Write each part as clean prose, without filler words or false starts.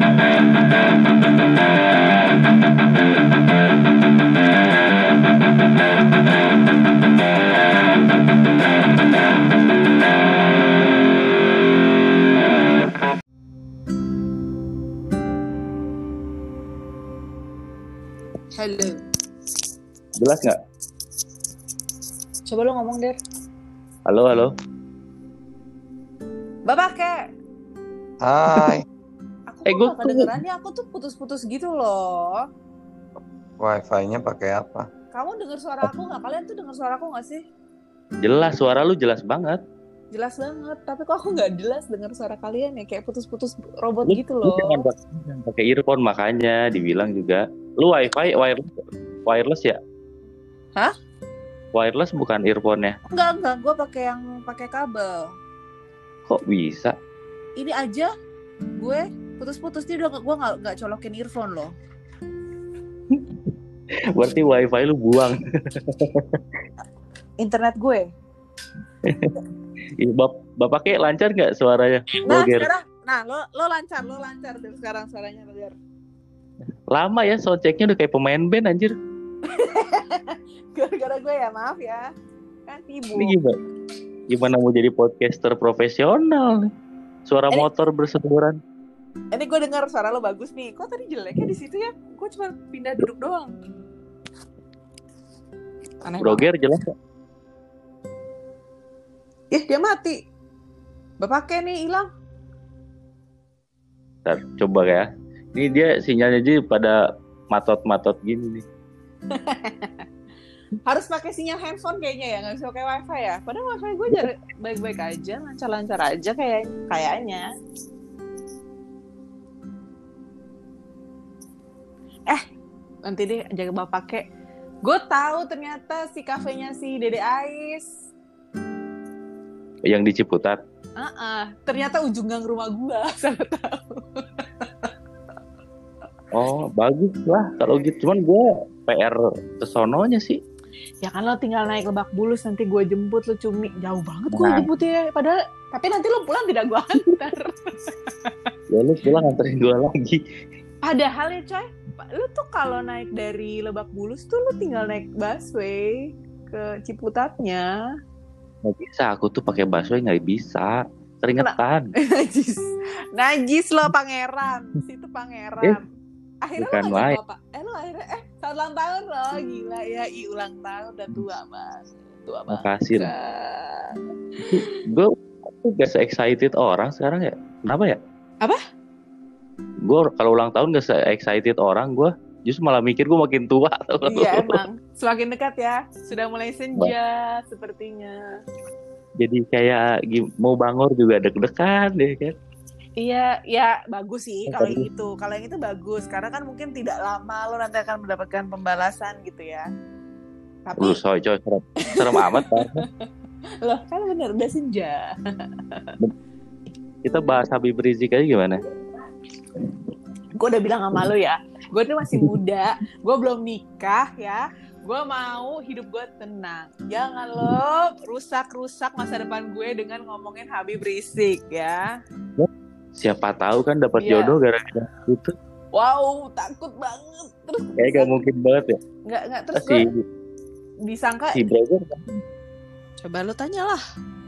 Halo. Jelas nggak? Coba lo ngomong, Der. Halo, halo. Bapak, Kek. Hai. Aku nggak kedengerannya, aku tuh putus-putus gitu loh. Wifi-nya pakai apa? Kamu dengar suara aku nggak? Kalian tuh dengar suara aku nggak sih? Jelas, suara lu jelas banget. Jelas banget, tapi kok aku nggak jelas dengar suara kalian ya? Kayak putus-putus robot lu, gitu loh. Jangan pakai earphone, makanya dibilang juga. Lu wifi wireless ya? Hah? Wireless bukan earphone-nya? Enggak, gue pakai yang pakai kabel. Kok bisa? Ini aja gue putus-putus nih udah gue enggak colokin earphone loh. Berarti wifi lu buang. Internet gue. Bapak kayak lancar enggak suaranya? Nah, Roger. Sekarang nah lo lancar dari sekarang suaranya Roger. Lama ya soundchecknya udah kayak pemain band anjir. Gara-gara gue ya, maaf ya. Kan sibuk. Gimana mau jadi podcaster profesional nih? Suara motor bersemburan. Ini gue dengar suara lo bagus nih. Kok tadi jeleknya di situ ya? Gue cuma pindah duduk doang. Aneh. Roger jelas gak? Ih, dia mati. Bapaknya nih hilang. Ntar coba ya. Ini dia sinyalnya jadi pada matot-matot gini nih. Harus pakai sinyal handphone kayaknya ya, nggak bisa pakai wifi ya. Padahal wifi gue baik-baik aja, lancar-lancar aja kayaknya. Nanti deh jaga bapak kek. Gue tahu ternyata si kafenya si Dede Ais. Yang di Ciputat. Ternyata ujung gang rumah gue, saya tahu. Oh, bagus lah kalau gitu. Cuman gue PR kesononya sih. Ya kan lo tinggal naik Lebak Bulus, nanti gue jemput lo cumi. Jauh banget gue jemputnya. Padahal, tapi nanti lo pulang tidak gue antar. Ya lo pulang anterin gue lagi. Padahal ya coy, lo tuh kalau naik dari Lebak Bulus tuh lo tinggal naik busway ke Ciputatnya. Gak bisa, aku tuh pakai busway gak bisa. Keringetan. Najis lo pangeran. Situ pangeran. Akhirnya bukan lo ngajak bapak. Lo akhirnya, selamat ulang tahun lo. Gila ya, ulang tahun dan tua mas. Tua banget. Makasih lah. Gue gak se-excited orang sekarang ya. Kenapa ya? Apa? Gue kalau ulang tahun gak se-excited orang gue. Justru malah mikir gue makin tua. Iya emang. Semakin dekat ya. Sudah mulai senja sepertinya. Jadi kayak mau bangor juga deg-degan deh kan. Iya, ya bagus sih kalau yang itu. Kalau yang itu bagus, karena kan mungkin tidak lama lo nanti akan mendapatkan pembalasan gitu ya. Tapi lu coy, serem amat. Loh, kan bener, udah senja. Kita bahas Habib Rizik aja gimana? Gue udah bilang sama lo ya, gue tuh masih muda, gue belum nikah ya. Gue mau hidup gue tenang. Jangan lo rusak-rusak masa depan gue dengan ngomongin Habib Rizik ya. Siapa tahu kan dapat jodoh gara-gara itu. Wow, takut banget. Terus kayak gak mungkin banget ya. Enggak terus gue disangka si Broger. Coba lo tanyalah.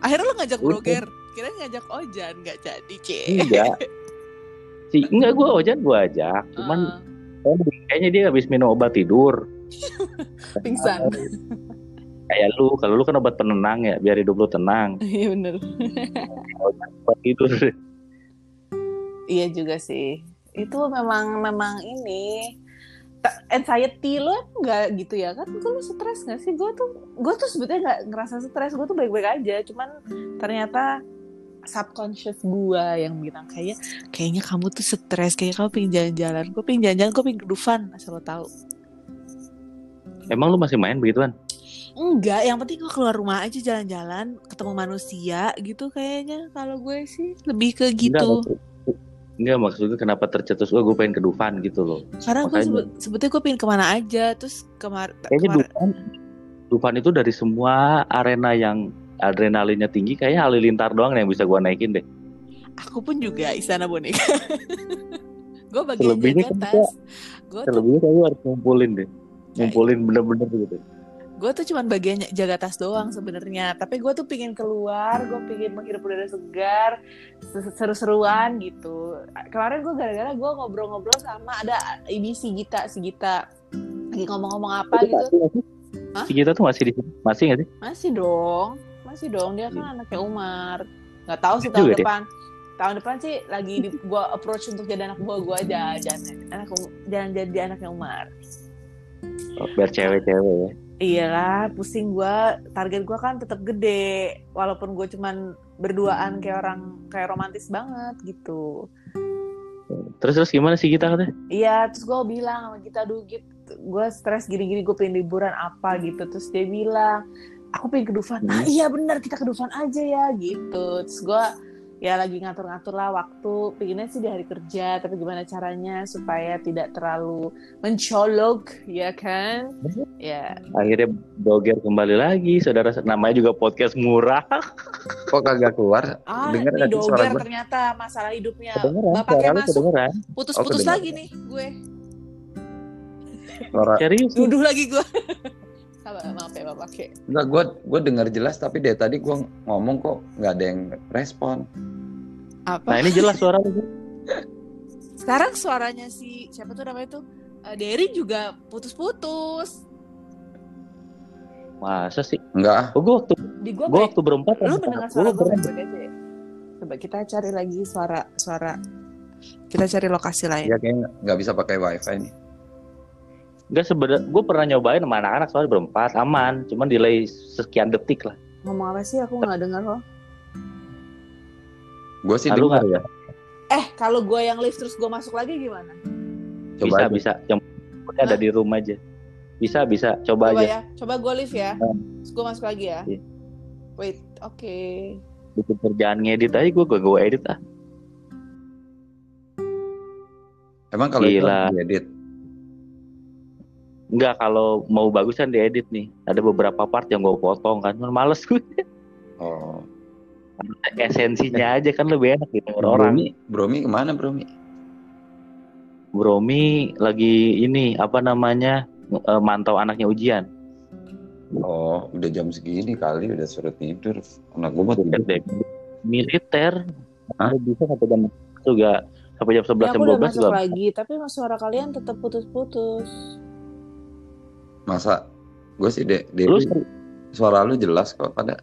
Akhirnya lo ngajak Broger. Kirain ngajak Ojan, enggak jadi, Cek. Enggak, gue Ojan gue ajak. Cuman kayaknya dia habis minum obat tidur. Pingsan. Kayak lu, kalau lu kan obat penenang ya, biar hidup lu tenang. Iya benar. Obat tidur. Iya juga sih. Itu memang ini anxiety lu enggak gitu ya kan? Lu stres enggak sih? Gue tuh sebetulnya enggak ngerasa stres, gue tuh baik-baik aja. Cuman ternyata subconscious gue yang bilang kayaknya kamu tuh stres, kayaknya kamu pengen jalan-jalan. Gue pengen jalan-jalan, gue pengen ke Dufan, asal lo tahu. Emang lu masih main begituan? Enggak, yang penting gue keluar rumah aja jalan-jalan, ketemu manusia gitu kayaknya. Kalau gue sih lebih ke gitu. Enggak, maksudnya kenapa tercetus gue pengen ke Dufan gitu loh. Karena gue sebetulnya gue pengen kemana aja, terus kayaknya Dufan itu dari semua arena yang adrenalinnya tinggi, kayaknya Halilintar doang yang bisa gue naikin deh. Aku pun juga Istana Boneka. Gue bagian selebihnya jaga tas. Selebihnya kamu harus ngumpulin deh, ngumpulin bener-bener gitu. Gue tuh cuman bagian jaga tas doang sebenarnya, tapi gue tuh pingin keluar, gue pingin menghirup udara segar, seru-seruan gitu. Kemarin gue gara-gara gue ngobrol-ngobrol sama ada ini si Gita lagi ngomong-ngomong apa itu gitu. Hah? Si Gita tuh masih di sini, masih nggak sih? Masih dong. Dia kan anaknya Umar. Nggak tahu sih tahun depan. Tahun depan sih lagi gue approach untuk jadi anak buah gue aja, jangan jadi anaknya Umar. Oh, biar cewek-cewek ya. Iyalah, pusing gue. Target gue kan tetap gede, walaupun gue cuman berduaan kayak romantis banget gitu. Terus gimana sih Gita katanya? Iya, terus gue bilang sama Gita, aduh Git, gue stres gini-gini, gue pengen liburan apa gitu. Terus dia bilang, aku pengen ke Dufan. Ah iya benar, kita ke Dufan aja ya gitu. Terus gue ya lagi ngatur-ngatur lah waktu. Pengennya sih di hari kerja, tapi gimana caranya supaya tidak terlalu mencolok, ya kan? Ya. Akhirnya blogger kembali lagi, saudara, namanya juga podcast murah. Kok kagak keluar? Ah, dengar di blogger ternyata masalah hidupnya. Bapaknya masuk. Putus-putus lagi nih gue. Serius? Duduh lagi gue. Sabar, maaf ya Bapak. Enggak, gue dengar jelas, tapi dari tadi gue ngomong kok nggak ada yang respon. Apa? Nah ini jelas suara lu. Sekarang suaranya si siapa tuh namanya tuh? Derry juga putus-putus. Masa sih? Enggak. Oh, gue waktu berempat. Lu mendengar suara gue aja ya? Coba kita cari lagi suara. Kita cari lokasi lain. Ya kayaknya nggak bisa pakai wifi nih. Enggak, sebenarnya gue pernah nyobain sama anak-anak soalnya berempat aman, cuman delay sekian detik lah. Ngomong apa sih? Aku nggak dengar kok. Gue sih dengar ya. Kalau gue yang live terus gue masuk lagi gimana? Coba bisa. Yang ada di room aja. Bisa. Coba aja. Ya. Coba gue live ya. Terus gue masuk lagi ya. Yeah. Wait, okay. Bikin kerjaan ngedit aja gue edit ah. Emang kalau itu diedit? Enggak, kalau mau bagus kan diedit nih. Ada beberapa part yang gue potong kan. Males gue. Oh. Esensinya aja kan lebih enak gitu. Bromi kemana Bromi? Bromi lagi ini apa namanya mantau anaknya ujian. Oh, udah jam segini kali, udah suruh tidur. Anak gue mau tidur. Militer. Hah? Bisa sampai jam juga sampai jam 11 jam 12 juga. Aku udah masuk lagi, tapi suara kalian tetap putus-putus. Masa? Gue sih Derry, suara lu jelas kok pada.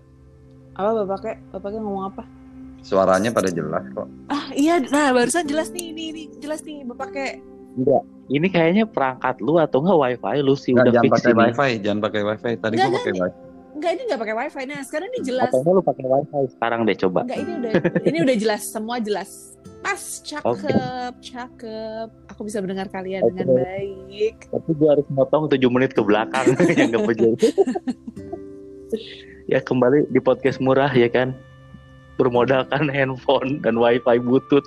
Apa Bapaknya ngomong apa? Suaranya pada jelas kok. Ah iya, nah barusan jelas nih, ini jelas nih Bapaknya. Enggak, ini kayaknya perangkat lu atau enggak wifi lu sih udah fix. Jangan pakai wifi. Tadi gue pakai wifi. Enggak, ini enggak pakai wifi. Nah, sekarang ini jelas. Atau lu pakai wifi sekarang deh coba. Enggak, ini udah jelas, semua jelas. Pas, cakep. Aku bisa mendengar kalian dengan baik. Tapi gue harus motong 7 menit ke belakang yang gak berjaya. Ya kembali di podcast murah ya kan. Bermodalkan handphone dan wifi butut.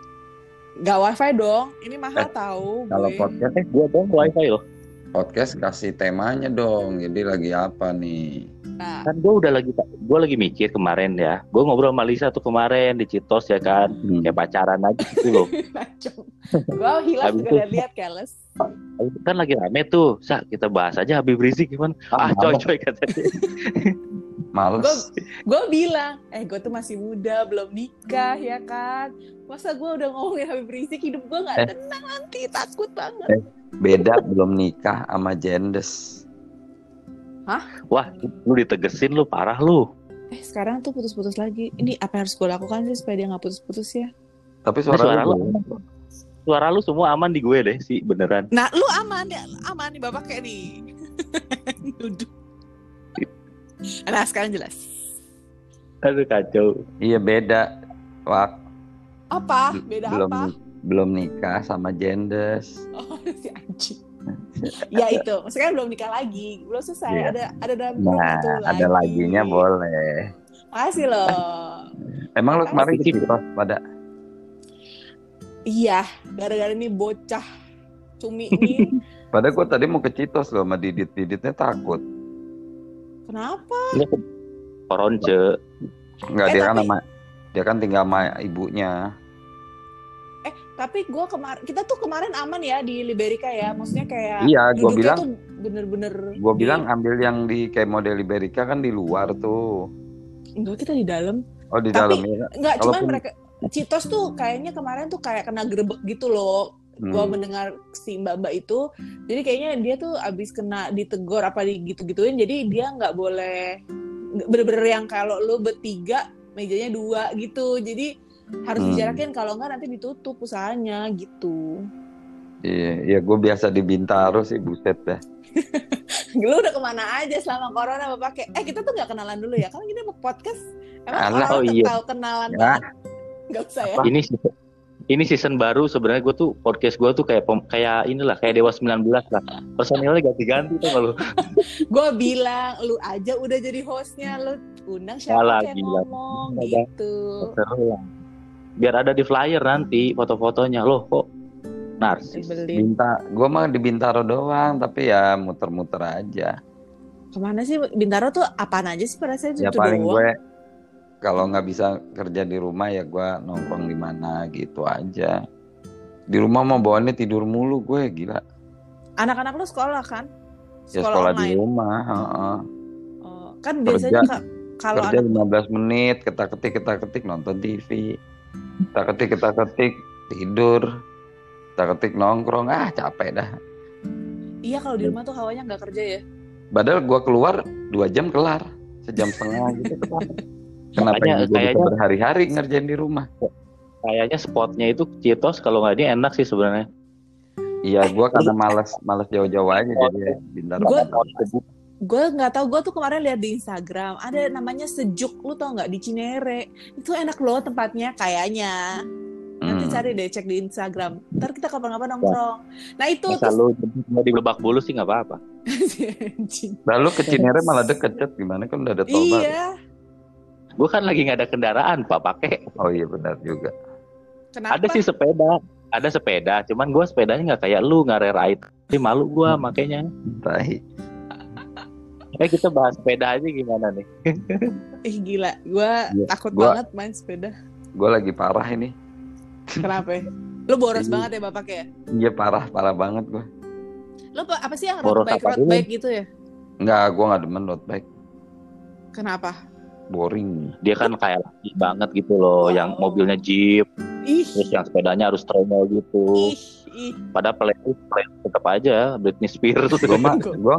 Gak wifi dong, ini mahal tahu. Kalau podcast gue dong wifi loh. Podcast kasih temanya dong. Jadi lagi apa nih? Nah. Kan gue lagi mikir kemarin ya. Gue ngobrol sama Lisa tuh kemarin di Citos ya kan. Kayak pacaran aja gitu loh. Gue hilang juga lihat Keles. Kan lagi rame tuh. Kita bahas aja Habib Rizik gimana? Ah coy katanya. Males. Gue bilang, gue tuh masih muda, belum nikah ya kan. Masa gue udah ngomongin Habib Rizik, hidup gue gak tenang nanti, takut banget. Beda belum nikah sama Jendes. Hah? Wah, lu ditegesin lu, parah lu. Sekarang tuh putus-putus lagi. Ini apa yang harus gue lakukan sih supaya dia gak putus-putus ya? Tapi suara lu semua aman di gue deh sih, beneran. Nah, lu aman nih Bapak kayak nih. Duduk. Nah, sekarang jelas. Aduh, kacau. Iya, beda. Wah. Apa? Beda belum apa? Belum nikah sama Jendes. Oh, si anjing. Ya itu, maksudnya belum nikah lagi. Belum selesai, yeah. ada dalam grup itu lagi. Ada laginya boleh. Makasih loh. Emang lo kemarin kecipros pada? Iya, gara-gara ini bocah cumi nih. Padahal gue tadi mau ke Citos loh, sama Didit-Diditnya takut. Kenapa? Koronce. Enggak, dia kan tinggal sama ibunya. Tapi gue kita tuh kemarin aman ya di Liberica ya, maksudnya kayak iya, gue bilang tuh bener-bener. Gue bilang ambil yang di kayak model Liberica kan di luar tuh. Enggak, kita di dalam. Oh di dalam ya. Enggak, cuman mereka Citos tuh kayaknya kemarin tuh kayak kena grebek gitu loh. Gue mendengar si mbak-mbak itu, jadi kayaknya dia tuh abis kena ditegor apa gitu-gituin, jadi dia nggak boleh bener-bener yang kalau lo bertiga mejanya dua gitu, jadi harus dijarakin, kalau nggak nanti ditutup usahanya gitu. Iya, gue biasa di Bintaro sih, buset dah. Lu udah kemana aja selama corona apa pakai? Kita tuh nggak kenalan dulu ya, karena kita mau podcast. Emang alah, orang iya. Tahu kenalan ya. Banget. Nggak usah ya. Ini season baru sebenarnya gue tuh podcast gue tuh kayak inilah kayak Dewa 19 lah. Personilnya ganti-ganti tuh lu. Gue bilang lu aja udah jadi hostnya, lu undang siapa alah, yang gila. Ngomong gila. Gitu. Biar ada di flyer nanti foto-fotonya loh kok. Narsis. Gue mah di Bintaro doang, tapi ya muter-muter aja. Kemana sih Bintaro tuh apaan aja sih pada saya itu ya, paling doang? Gue kalau nggak bisa kerja di rumah ya gue nongkrong di mana gitu aja. Di rumah mah bawaannya tidur mulu gue, gila. Anak-anak lu sekolah kan? Sekolah ya sekolah online. Di rumah. Oh, kan biasanya kalau kerja anak... 15 menit ketak-ketik nonton TV. Ketak-ketik tidur. Ketik nongkrong, capek dah. Iya kalau di rumah tuh hawanya nggak kerja ya. Padahal gue keluar 2 jam kelar, sejam setengah gitu. Kenapa kayaknya berhari-hari ngerjain di rumah? Kayaknya spotnya itu Citos, kalau nggak ini enak sih sebenarnya. Iya, gue karena malas jauh-jauh aja jadi Bintang. Gue nggak tahu, gue tuh kemarin lihat di Instagram ada namanya Sejuk, lu tau nggak, di Cinere itu enak loh tempatnya kayaknya. Nanti cari deh, cek di Instagram. Ntar kita kapan-kapan nongkrong. Nah itu lalu terus... di Lebak Bulus sih nggak apa-apa. Lalu ke Cinere malah deket, gimana kan udah ada tol baru. Iya. Gue kan lagi nggak ada kendaraan, Pak, pakai. Oh iya benar juga. Kenapa? Ada sih sepeda. Ada sepeda, cuman gue sepedanya nggak kayak lu, nggak rare item. Tapi malu gue makanya. Baik. Kita bahas sepeda aja gimana nih? Gila, gue takut banget main sepeda. Gue lagi parah ini. Kenapa? Lu boros banget ya Bapak ya? Iya parah banget gua. Lu apa sih yang road bike gitu ya? Enggak, gua enggak demen road bike. Kenapa? Boring. Dia kan kayak laki banget gitu loh, yang mobilnya Jeep. Terus yang sepedanya harus tremel gitu. Padahal pelet tetap aja Britney Spears. Gua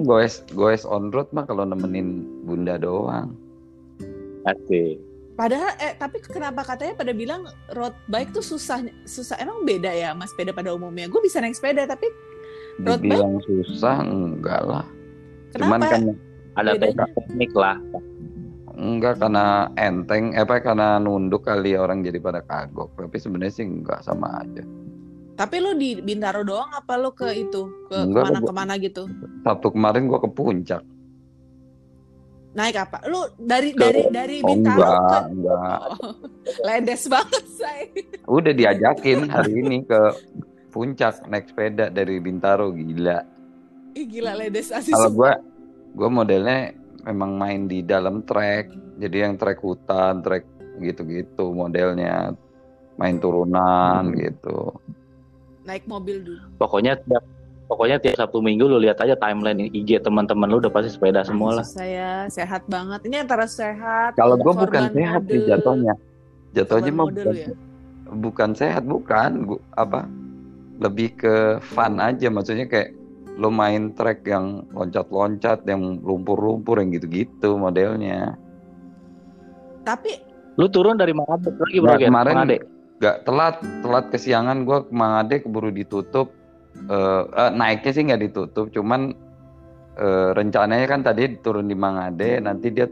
on road mah kalau nemenin Bunda doang. Asik. Padahal tapi kenapa katanya pada bilang road bike tuh susah, emang beda ya mas sepeda pada umumnya? Gue bisa naik sepeda tapi road dibilang bike susah enggak lah. Kenapa? Cuman kan ada teknik lah. Enggak karena enteng, karena nunduk kali orang jadi pada kagok. Tapi sebenarnya sih enggak, sama aja. Tapi lo di Bintaro doang apa lo ke itu ke kemana-kemana gitu? Sabtu kemarin gue ke puncak. Naik apa? Lu dari Bintaro enggak. Ledes banget saya. Udah diajakin hari ini ke puncak naik sepeda dari Bintaro, gila. Gila ledes asli. Kalau gua modelnya memang main di dalam trek. Jadi yang trek hutan, trek gitu-gitu modelnya. Main turunan gitu. Naik mobil dulu. Pokoknya tiap Sabtu Minggu lu lihat aja timeline IG teman-teman lu udah pasti sepeda semua lah. Saya sehat banget. Ini antara sehat. Kalau gue bukan sehat sih jatuhnya. Jatuhnya mah bukan sehat, bukan gua, lebih ke fun aja, maksudnya kayak lu main trek yang loncat-loncat, yang lumpur-lumpur, yang gitu-gitu modelnya. Tapi lu turun dari Mangadek lagi bro, kemarin enggak telat kesiangan gue ke Mangadek, keburu ditutup. Naiknya sih nggak ditutup, cuman rencananya kan tadi turun di Mangade, nanti dia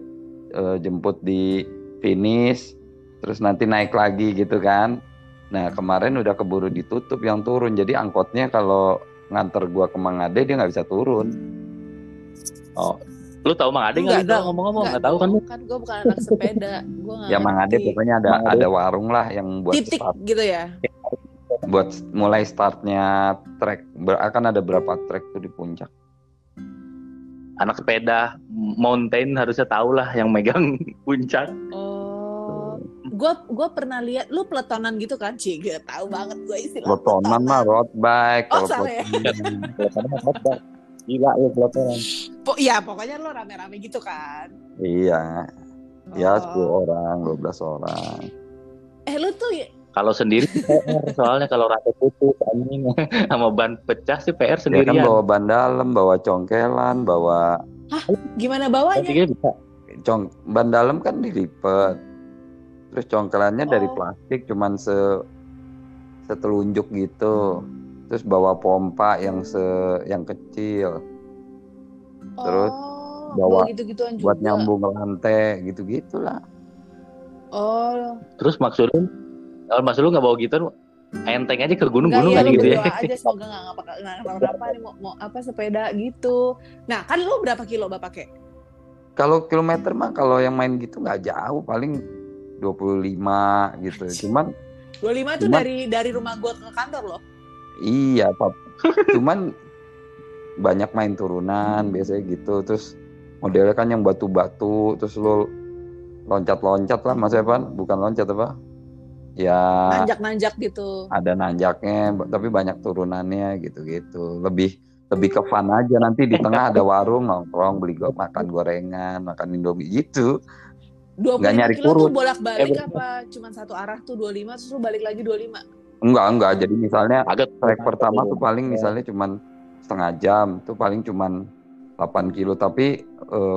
jemput di finish, terus nanti naik lagi gitu kan. Nah kemarin udah keburu ditutup yang turun, jadi angkotnya kalau nganter gua ke Mangade dia nggak bisa turun. Oh, lu tahu Mangade nggak? Ada ngomong-ngomong nggak tahu kan? Bukan, gua bukan anak sepeda. Gua ya Mangade pokoknya ada warung lah yang buat titik start. Gitu ya. Buat mulai startnya trek, akan ada berapa trek tuh di puncak. Anak sepeda mountain harusnya tahu lah yang megang puncak. Oh, Gue pernah lihat lu peletonan gitu kan, Cik, tahu banget gue istilah peletonan mah road bike. Oh sorry, peletonan mah road bike. Gila ya peletonan. Iya pokoknya lu rame-rame gitu kan. Iya. Oh. Ya 10 orang, 12 orang. Lu tuh kalau sendiri PR soalnya kalau rata putus anjing sama ban pecah sih PR sendirian. Ya kan bawa ban dalam, bawa congkelan, bawa. Hah, gimana bawanya? Ban dalam kan dilipet. Terus congkelannya dari plastik cuman setelunjuk gitu. Terus bawa pompa yang kecil. Terus bawa gitu-gituan juga buat nyambung lantai gitu-gitulah. Oh. Terus maksud lu nggak bawa gitar, enteng aja ke gunung-gunung aja gitu ya. Aja semoga nggak apa-apa nih, mau apa sepeda gitu. Nah kan lu berapa kilo bapak pakai? Kalau kilometer mah kalau yang main gitu nggak jauh, paling 25 gitu. Cuman 25 tuh dari rumah gua ke kantor loh. Iya pap. Cuman banyak main turunan biasanya gitu. Terus modelnya kan yang batu-batu, terus lu loncat-loncat lah Mas Evan, bukan loncat apa? Ya nanjak-nanjak gitu. Ada nanjaknya tapi banyak turunannya gitu-gitu. Lebih ke fun aja, nanti di tengah ada warung nongkrong beli makan gorengan, makan Indomie gitu. 25 nggak nyari kilo kurun. Tuh bolak-balik apa? Cuman satu arah tuh 25 terus lu balik lagi 25. Enggak. Jadi misalnya trek pertama tuh paling misalnya cuman setengah jam, tuh paling cuman 8 kilo tapi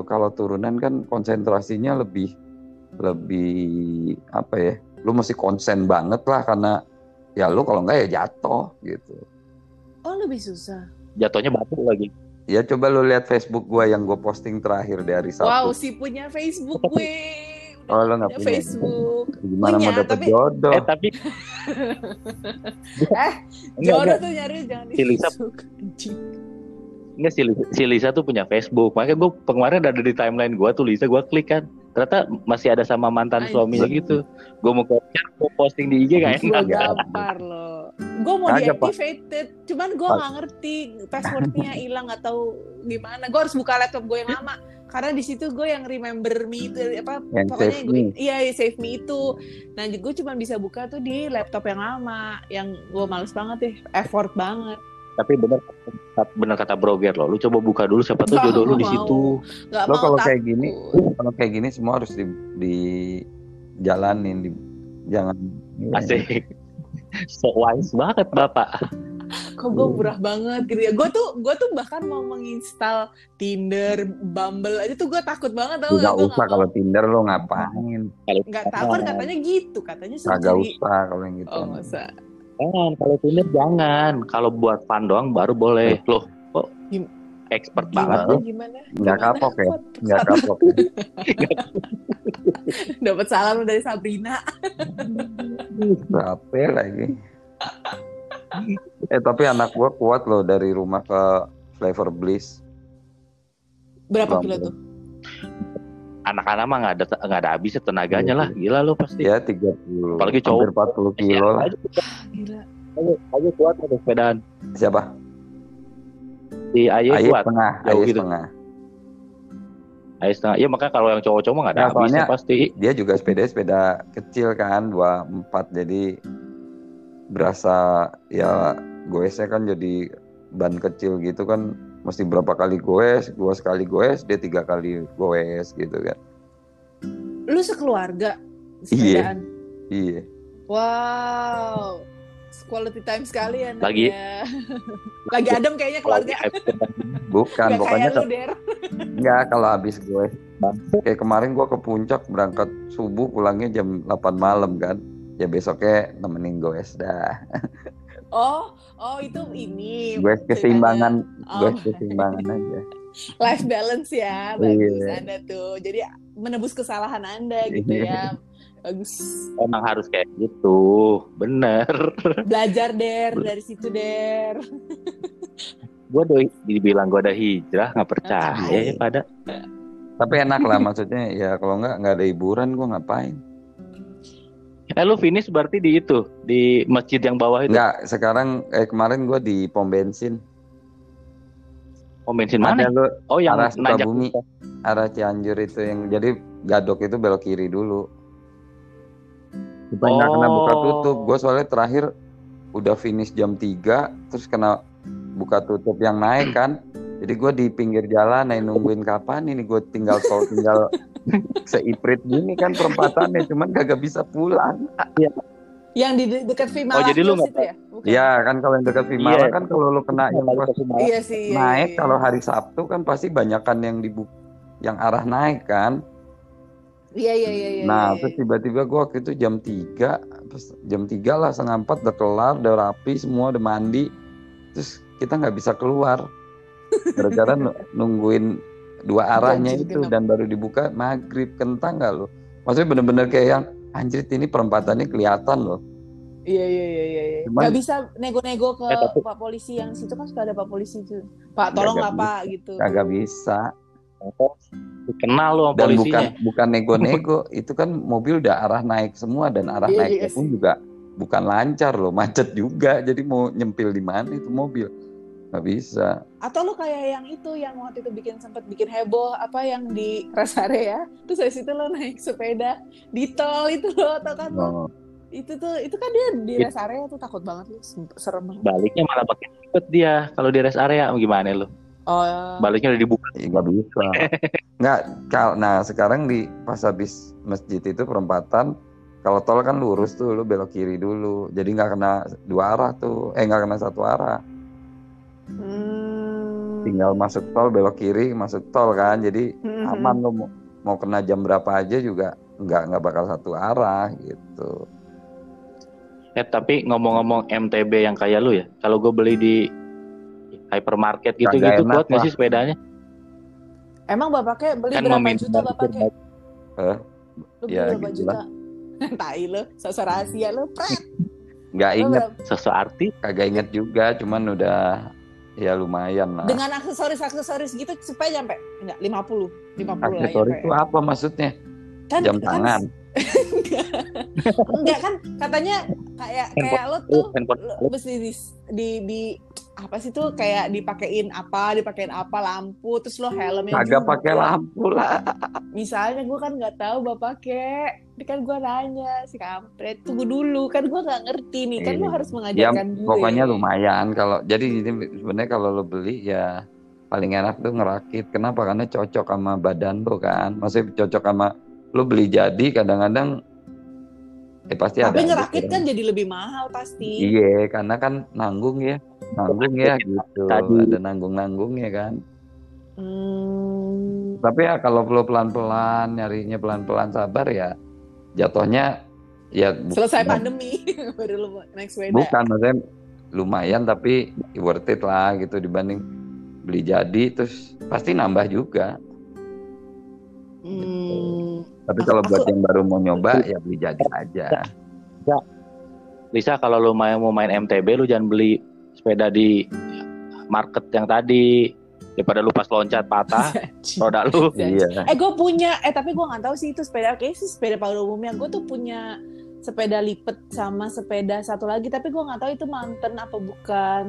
kalau turunan kan konsentrasinya lebih apa ya? Lu mesti konsen banget lah karena ya lu kalau enggak ya jatuh gitu. Oh, lebih susah. Jatuhnya batu lagi. Ya coba lu lihat Facebook gue yang gue posting terakhir dari Sabtu. Wow, si punya Facebook gue. Oh, lo nggak punya Facebook? Gimana punya, mau dapet jodoh? Tapi jodoh tuh nyari jangan di Facebook. Enggak, si Lisa tuh punya Facebook. Makanya gue kemarin ada di timeline gue tuh Lisa, gue klik kan. Ternyata masih ada sama mantan suaminya gitu. Gue mau capture, gue posting di IG gak enak. Gue gampar loh. Gue mau deactivated, cuman gue gak ngerti passwordnya hilang atau gimana. Gue harus buka laptop gue yang lama. Karena di situ gue yang remember me itu apa yang pokoknya save me itu. Nah, gue cuma bisa buka tuh di laptop yang lama, yang gue males banget ya, effort banget. Tapi benar kata Broger loh, lu coba buka dulu siapa tuh jodoh lu di situ. Lo kalau kayak gini, semua harus dijalanin, jangan. Asik, so wise banget bapak. Kok gue murah banget gitu ya. Gue tuh bahkan mau menginstal Tinder, Bumble aja tuh gue takut banget tau. Gak usah kalau Tinder lo ngapain? Gak tahu kan katanya gitu, katanya sendiri. Gak usah kalau yang gitu. Oh gak usah. Jangan, kalau Tinder jangan. Kalau buat fun doang baru boleh. Loh, kok expert banget tuh. Nggak kapok ya? Nggak kapok. Dapat salam dari Sabrina. Berapa lagi? Tapi anak gua kuat loh dari rumah ke Flavor Bliss. Berapa kilo tuh? Anak-anak mah nggak ada habisnya tenaganya lah, gila lo pasti. Ya 30. Apalagi cowok 40 kilo lah. Gila. Ayo kuat ada sepedaan. Siapa? Si Ayu kuat. Ayu setengah. Ya makanya kalau yang cowok-cowok mah nggak ada habisnya pasti. Dia juga sepeda kecil kan, 24 jadi berasa ya goesnya kan jadi ban kecil gitu kan. Mesti berapa kali goes, 2 kali goes, dia 3 kali goes gitu kan. Lu sekeluarga sepedaan? Iya. Wow, quality time sekali ya. Lagi adem kayaknya keluarga. Bukan, pokoknya enggak kalau habis goes. Kayak kemarin gua ke puncak berangkat subuh pulangnya jam 8 malam kan. Ya besoknya nemenin goes dah. Oh itu ini. Gue keseimbangan aja. Life balance ya, bagus Anda tuh. Jadi menebus kesalahan Anda gitu ya, bagus. Emang harus kayak gitu, bener. Belajar dari situ Gue dibilang gue ada hijrah, nggak percaya pada. Tapi enak lah maksudnya ya kalau nggak ada hiburan gue ngapain. Lu finish berarti di itu, di masjid yang bawah itu? Enggak, sekarang kemarin gue di pom bensin. Pom bensin mana? Lu, yang arah Sukabumi, arah Cianjur itu yang jadi Gadok itu belok kiri dulu. supaya nggak kena buka tutup. Gue soalnya terakhir udah finish jam 3 terus kena buka tutup yang naik kan. Jadi gue di pinggir jalan nungguin kapan ini gue tinggal seiprit gini kan perempatannya, cuman kagak bisa pulang. Iya. Yang di dekat Vimala. Oh, jadi lu enggak ya? Iya, kan kalau yang dekat Vimala kan kalau lu kena yang naik kalau hari Sabtu kan pasti banyakan yang yang arah naik kan. Iya. Nah, terus tiba-tiba gue waktu itu jam 3 lah, 3:30 udah kelar, udah rapi semua, udah mandi. Terus kita enggak bisa keluar. Gara-gara nungguin dua arahnya itu kenapa? Dan baru dibuka maghrib. Kentang gak lo? Maksudnya bener-bener kayak yang anjrit ini perempatannya kelihatan loh. Iya. Cuman, gak bisa nego-nego ke Pak Polisi yang situ kan suka ada Pak Polisi itu. Pak tolong lah Pak gitu. Gak bisa. Kenal lo sama polisinya. Dan bukan nego-nego. Itu kan mobil udah arah naik semua dan arah naiknya pun juga bukan lancar loh. Macet juga. Jadi mau nyempil di mana itu mobil. Nggak bisa. Atau lo kayak yang itu yang waktu itu sempat bikin heboh apa yang di rest area, terus dari situ lo naik sepeda di tol itu lo atau kan lo itu kan dia di rest area tuh takut banget lo, serem banget. Baliknya malah pakai tiket dia kalau di rest area gimana lo? Oh. Baliknya udah dibuka. Nggak bisa. Nggak. Nah sekarang di pas habis masjid itu perempatan kalau tol kan lurus tuh lo belok kiri dulu, jadi nggak kena dua arah tuh, nggak kena satu arah. Tinggal masuk tol belok kiri masuk tol kan, jadi aman lo mau kena jam berapa aja juga nggak bakal satu arah gitu. Tapi ngomong-ngomong MTB yang kayak lu ya, kalau gue beli di hypermarket gitu buat nggak sih sepedanya? Emang bapaknya beli kan berapa juta bapaknya? Lu beli berapa juta? Tai lo, sosok rahasia lo, pret. Nggak inget sesuatu arti, kagak inget juga, cuman udah ya lumayan lah. Dengan aksesoris gitu supaya nyampe enggak 50 aksesoris itu apa maksudnya? Kan, jam tangan. Enggak kan katanya kayak lo tuh mesti di apa sih tuh kayak dipakein apa lampu terus lo helmnya agak pakai lampu lah. Misalnya gue kan nggak tahu bapaknya, kan gue nanya si kampret tunggu dulu kan gue nggak ngerti nih kan lo harus mengajarkan ya, gue. Pokoknya lumayan kalau jadi sebenarnya kalau lo beli ya paling enak tuh ngerakit. Kenapa? Karena cocok sama badan lo kan, maksudnya cocok sama lo beli jadi kadang-kadang pasti tapi ada. Tapi ngerakit kan jadi lebih mahal pasti. Iya, karena kan nanggung ya gitu. Ada nanggung-nanggungnya kan. Tapi ya kalau perlu pelan-pelan, nyarinya pelan-pelan sabar ya. Jatuhnya ya selesai pandemi baru lu naik sepeda. Bukan, maksudnya lumayan tapi worth it lah gitu dibanding beli jadi terus pasti nambah juga. Tapi kalau buat yang baru mau nyoba ya beli jadi aja. Ya. Lisa kalau lu mau main MTB lu jangan beli sepeda di market yang tadi daripada lu pas loncat patah roda lu. Iya. Gue punya tapi gue nggak tahu sih itu sepeda kayak sih sepeda pada umumnya. Gue tuh punya sepeda lipat sama sepeda satu lagi tapi gue nggak tahu itu mountain apa bukan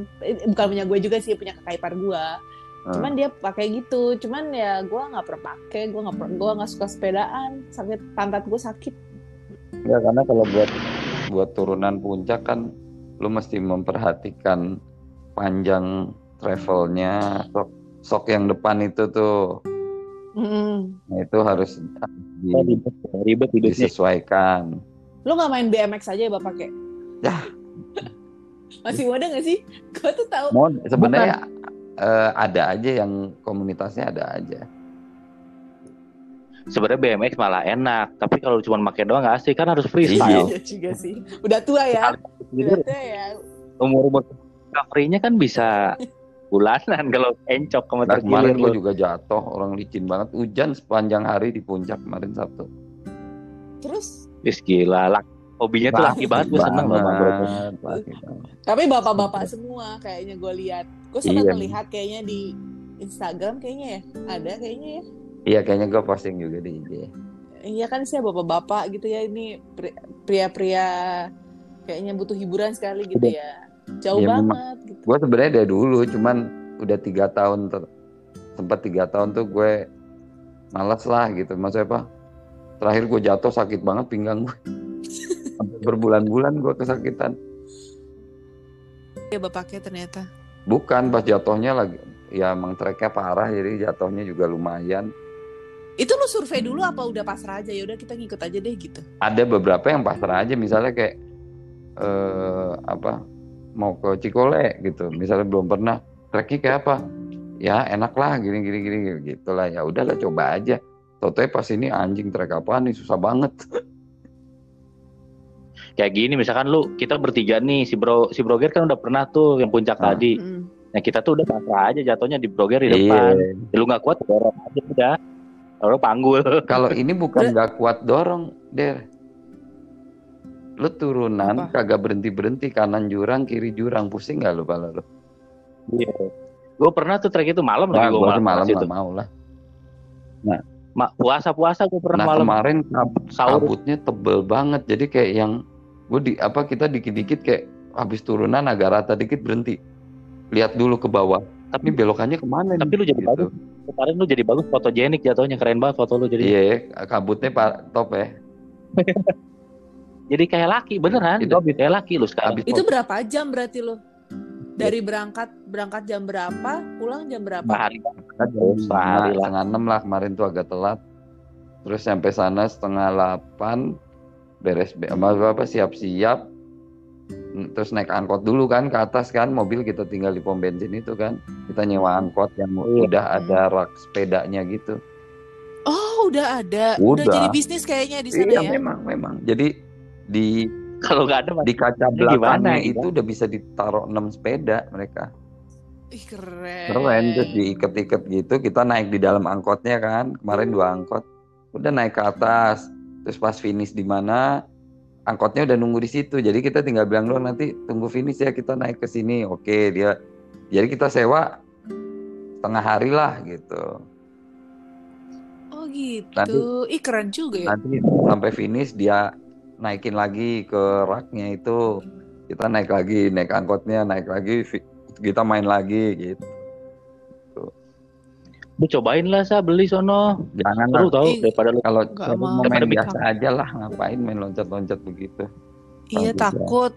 punya gue juga sih, punya kakak ipar gue. Cuman dia pakai gitu, cuman ya gue nggak pernah pakai, gue nggak suka sepedaan, sakit pantat gue sakit. Ya karena kalau buat turunan puncak kan, lu mesti memperhatikan panjang travelnya, sok yang depan itu tuh, nah, itu harus ribet disesuaikan. Lu nggak main BMX aja ya bapak kayak? Yah. Masih mode nggak sih? Gue tuh tahu. Mode sebenarnya. Ada aja yang komunitasnya ada aja. Sebenarnya BMX malah enak, tapi kalau cuma pakai doang nggak asik kan, harus freestyle. Iya juga sih. Udah tua ya. Umur recovery-nya kan bisa bulanan kalau encok sama tergilir. Kemarin gue juga jatuh, orang licin banget. Hujan sepanjang hari di puncak kemarin Sabtu. Terus? Is gila lah. Hobinya tuh laki banget, gue seneng banget. Tapi bapak-bapak semua kayaknya gue lihat. Gue sempat melihat kayaknya di Instagram kayaknya ya. Ada kayaknya ya. Iya kayaknya gue posting juga di IG. Iya kan sih bapak-bapak gitu ya. Ini pria-pria kayaknya butuh hiburan sekali gitu ya. Jauh banget gitu. Gue sebenarnya dari dulu cuman udah 3 tahun sempat 3 tahun tuh gue malas lah gitu. Maksudnya apa? Terakhir gue jatuh sakit banget pinggang gue. berbulan-bulan gue kesakitan. Ya bapaknya ternyata. Bukan, pas jatuhnya lagi, ya emang treknya parah, jadi jatuhnya juga lumayan. Itu lu survei dulu apa udah pasrah aja, yaudah kita ngikut aja deh gitu? Ada beberapa yang pasrah aja, misalnya kayak mau ke Cikole gitu, misalnya belum pernah, treknya kayak apa? Ya enak lah, gini gitu lah, ya udahlah coba aja. Tau-tau pas ini anjing trek apaan nih, susah banget. Kayak gini misalkan lu, kita bertiga nih, si Broger kan udah pernah tuh yang puncak tadi. Nah kita tuh udah pasrah aja jatuhnya di Broger di depan. Ya, lu gak kuat, dorong aja udah. Lalu panggul. Kalau ini bukan gak kuat dorong, Der. Lu turunan apa? Kagak berhenti-berhenti, kanan jurang, kiri jurang, pusing gak lu pala lu? Iya. Gue pernah tuh trek itu malam lagi gue malam itu. Mau lah. Nah, puasa gue pernah malam. Nah kemarin kabutnya tebel banget, jadi kayak yang gue kita dikit-dikit kayak habis turunan agak rata dikit berhenti. Lihat dulu ke bawah. Tapi belokannya kemana? Tapi nih? Lu jadi gitu. Bagus. Kemarin lu jadi bagus fotogenik jatuhnya, keren banget foto lu jadi. Iya, kabutnya top ya. Jadi kayak laki beneran. Itu kayak laki lu sekarang. Itu berapa jam berarti lu? Dari berangkat jam berapa, pulang jam berapa? Sehari lah. 5:30 lah, kemarin tuh agak telat. Terus sampai sana 7:30 beres siap-siap. Terus naik angkot dulu kan ke atas kan, mobil kita tinggal di pom bensin itu kan, kita nyewa angkot yang udah ada rak sepedanya gitu. Oh udah jadi bisnis kayaknya di sana. Iya, ya memang jadi di kalau nggak ada di kaca belakangnya itu udah bisa ditaruh 6 sepeda mereka. Ih keren. Terus diikat-ikat gitu, kita naik di dalam angkotnya kan, kemarin 2 angkot udah naik ke atas. Terus pas finish di mana, angkotnya udah nunggu di situ, jadi kita tinggal bilang doang, nanti tunggu finish ya kita naik ke sini. Oke dia, jadi kita sewa setengah hari lah gitu. Oh gitu, nanti, keren juga ya. Nanti sampai finish dia naikin lagi ke raknya itu, kita naik lagi, naik angkotnya, naik lagi, kita main lagi gitu. Bu cobain lah Sa, beli sono. Jangan lu tahu daripada lu kalau main biasa aja lah, ngapain main loncat-loncat begitu. Iya takut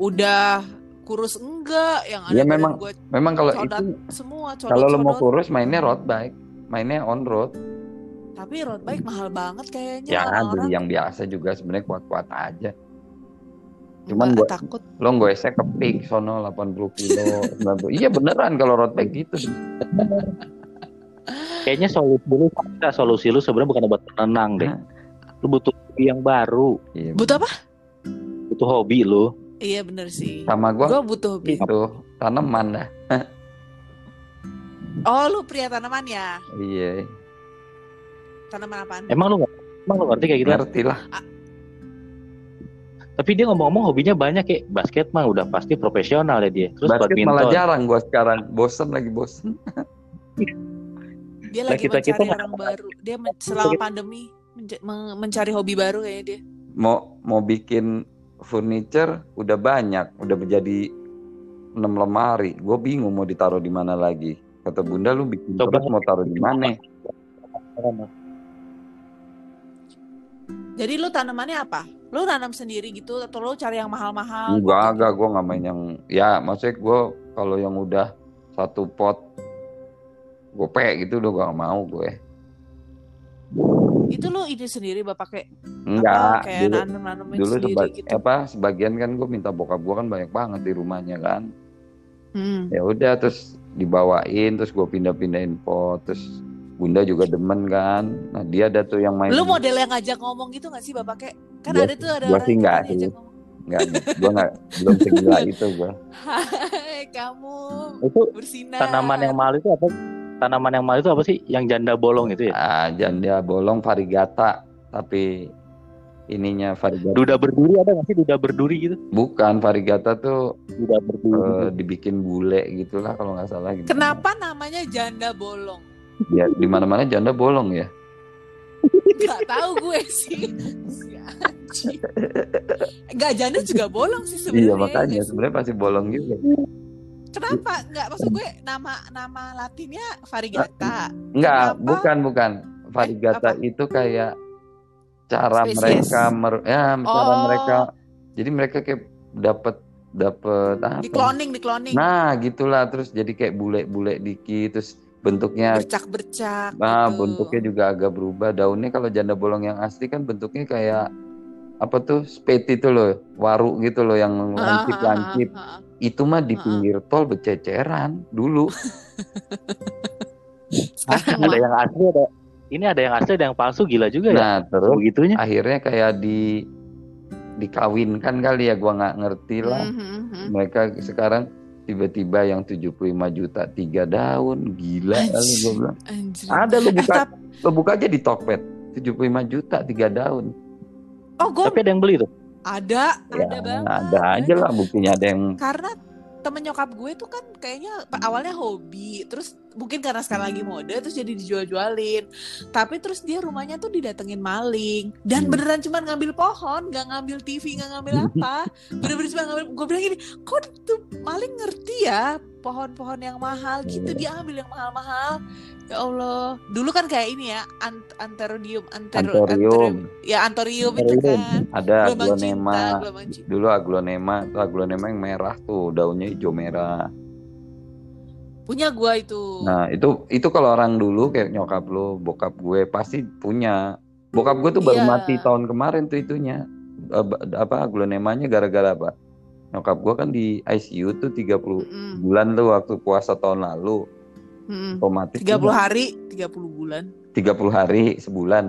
udah kurus enggak yang ada. Ya memang kalau itu semua kalau lu mau kurus mainnya road bike, mainnya on road. Tapi road bike mahal banget kayaknya. Ya beli yang biasa juga sebenarnya kuat-kuat aja. Cuman gue takut lo goesek ke peak sono 80 kilo. Iya beneran kalau road bike gitu. Kayaknya solusi lu sebenarnya bukan obat penenang deh. Lu butuh hobi yang baru. Iya, butuh apa? Butuh hobi lu. Iya bener sih. Sama gua butuh hobi. Itu tanaman dah. Oh lu pria tanaman ya? Iya. Tanaman apaan? Emang lu ngerti kayak gitu? Ngerti lah. Tapi dia ngomong-ngomong hobinya banyak ya. Basket mah udah pasti profesional ya dia. Terus basket badminton. Malah jarang gua sekarang. Bosen. Dia lagi mencari orang baru. Dia selama pandemi mencari hobi baru kayaknya dia. Mau bikin furniture udah banyak, udah menjadi 6 lemari. Gue bingung mau ditaruh di mana lagi. Kata Bunda lu bikin terus mau taruh di mana? Jadi lu tanamannya apa? Lu nanam sendiri gitu atau lu cari yang mahal-mahal? Enggak, gue nggak main yang. Ya maksudnya gue kalau yang udah satu pot gope gitu udah gak mau gue. Itu lo ide sendiri bapak kayak? Enggak, kayak nanem-nanemin sendiri gitu. Sebagian kan gue minta bokap gue kan banyak banget di rumahnya kan. Ya udah terus dibawain, terus gue pindah-pindahin pot, terus Bunda juga demen kan. Nah dia ada tuh yang main. Lo model yang ngajak ngomong gitu nggak sih bapak kayak? Kan ada tuh ada orang yang ngajak ngomong. Enggak, gue belum segila itu gue. Hai kamu. Itu bersinar. Tanaman yang mahal itu apa sih? Yang janda bolong itu ya? Janda bolong varigata, tapi ininya varigata. Duda berduri ada nggak sih, duda berduri gitu? Bukan, varigata tuh duda berduri dibikin bule gitulah kalau nggak salah. Gitu. Kenapa namanya janda bolong? Ya di mana-mana janda bolong ya. Gak tahu gue sih. Gak janda juga bolong sih sebenarnya. Iya makanya sebenarnya pasti bolong juga. Kenapa? Enggak, maksud gue nama latinnya varigata. Enggak, kenapa? bukan. Varigata itu kayak cara spesies. Mereka cara mereka Jadi mereka kayak dapat apa? Di cloning. Nah, gitulah, terus jadi kayak bule-bule dikit, terus bentuknya bercak-bercak. Nah, gitu. Bentuknya juga agak berubah. Daunnya kalau janda bolong yang asli kan bentuknya kayak apa tuh? Speti itu loh, waru gitu loh yang lancip-lancip. Itu mah di pinggir tol bececeran dulu. Ada yang asli ada. Ini ada yang asli, ada yang palsu, gila juga ya. Nah, terus begitunya. Akhirnya kayak dikawinkan kali ya, gua nggak ngerti lah. Mereka sekarang tiba-tiba yang 75 juta 3 daun, gila kali gua bilang. Ada lu buka aja di Tokped, 75 juta 3 daun. Oh, gua. Tapi ada yang beli tuh? Ada banget. Ada aja lah buktinya, ada yang. Karena temen nyokap gue tuh kan kayaknya awalnya hobi, terus mungkin karena sekarang lagi mode terus jadi dijual-jualin, tapi terus dia rumahnya tuh didatengin maling dan beneran cuma ngambil pohon, gak ngambil TV, gak ngambil apa, bener-bener cuma ngambil. Gue bilang gini, kok tuh maling ngerti ya pohon-pohon yang mahal gitu, dia ambil yang mahal-mahal. Ya Allah, dulu kan kayak ini ya, anthurium itu kan ada aglonema yang merah tuh, daunnya hijau merah, punya gua itu. Nah, itu kalau orang dulu kayak nyokap lo, bokap gue pasti punya. Bokap gue tuh baru mati tahun kemarin tuh itunya. Apa aglonemanya gara-gara apa? Nyokap gue kan di ICU tuh 30 bulan tuh waktu puasa tahun lalu. Otomatis 30 hari sebulan.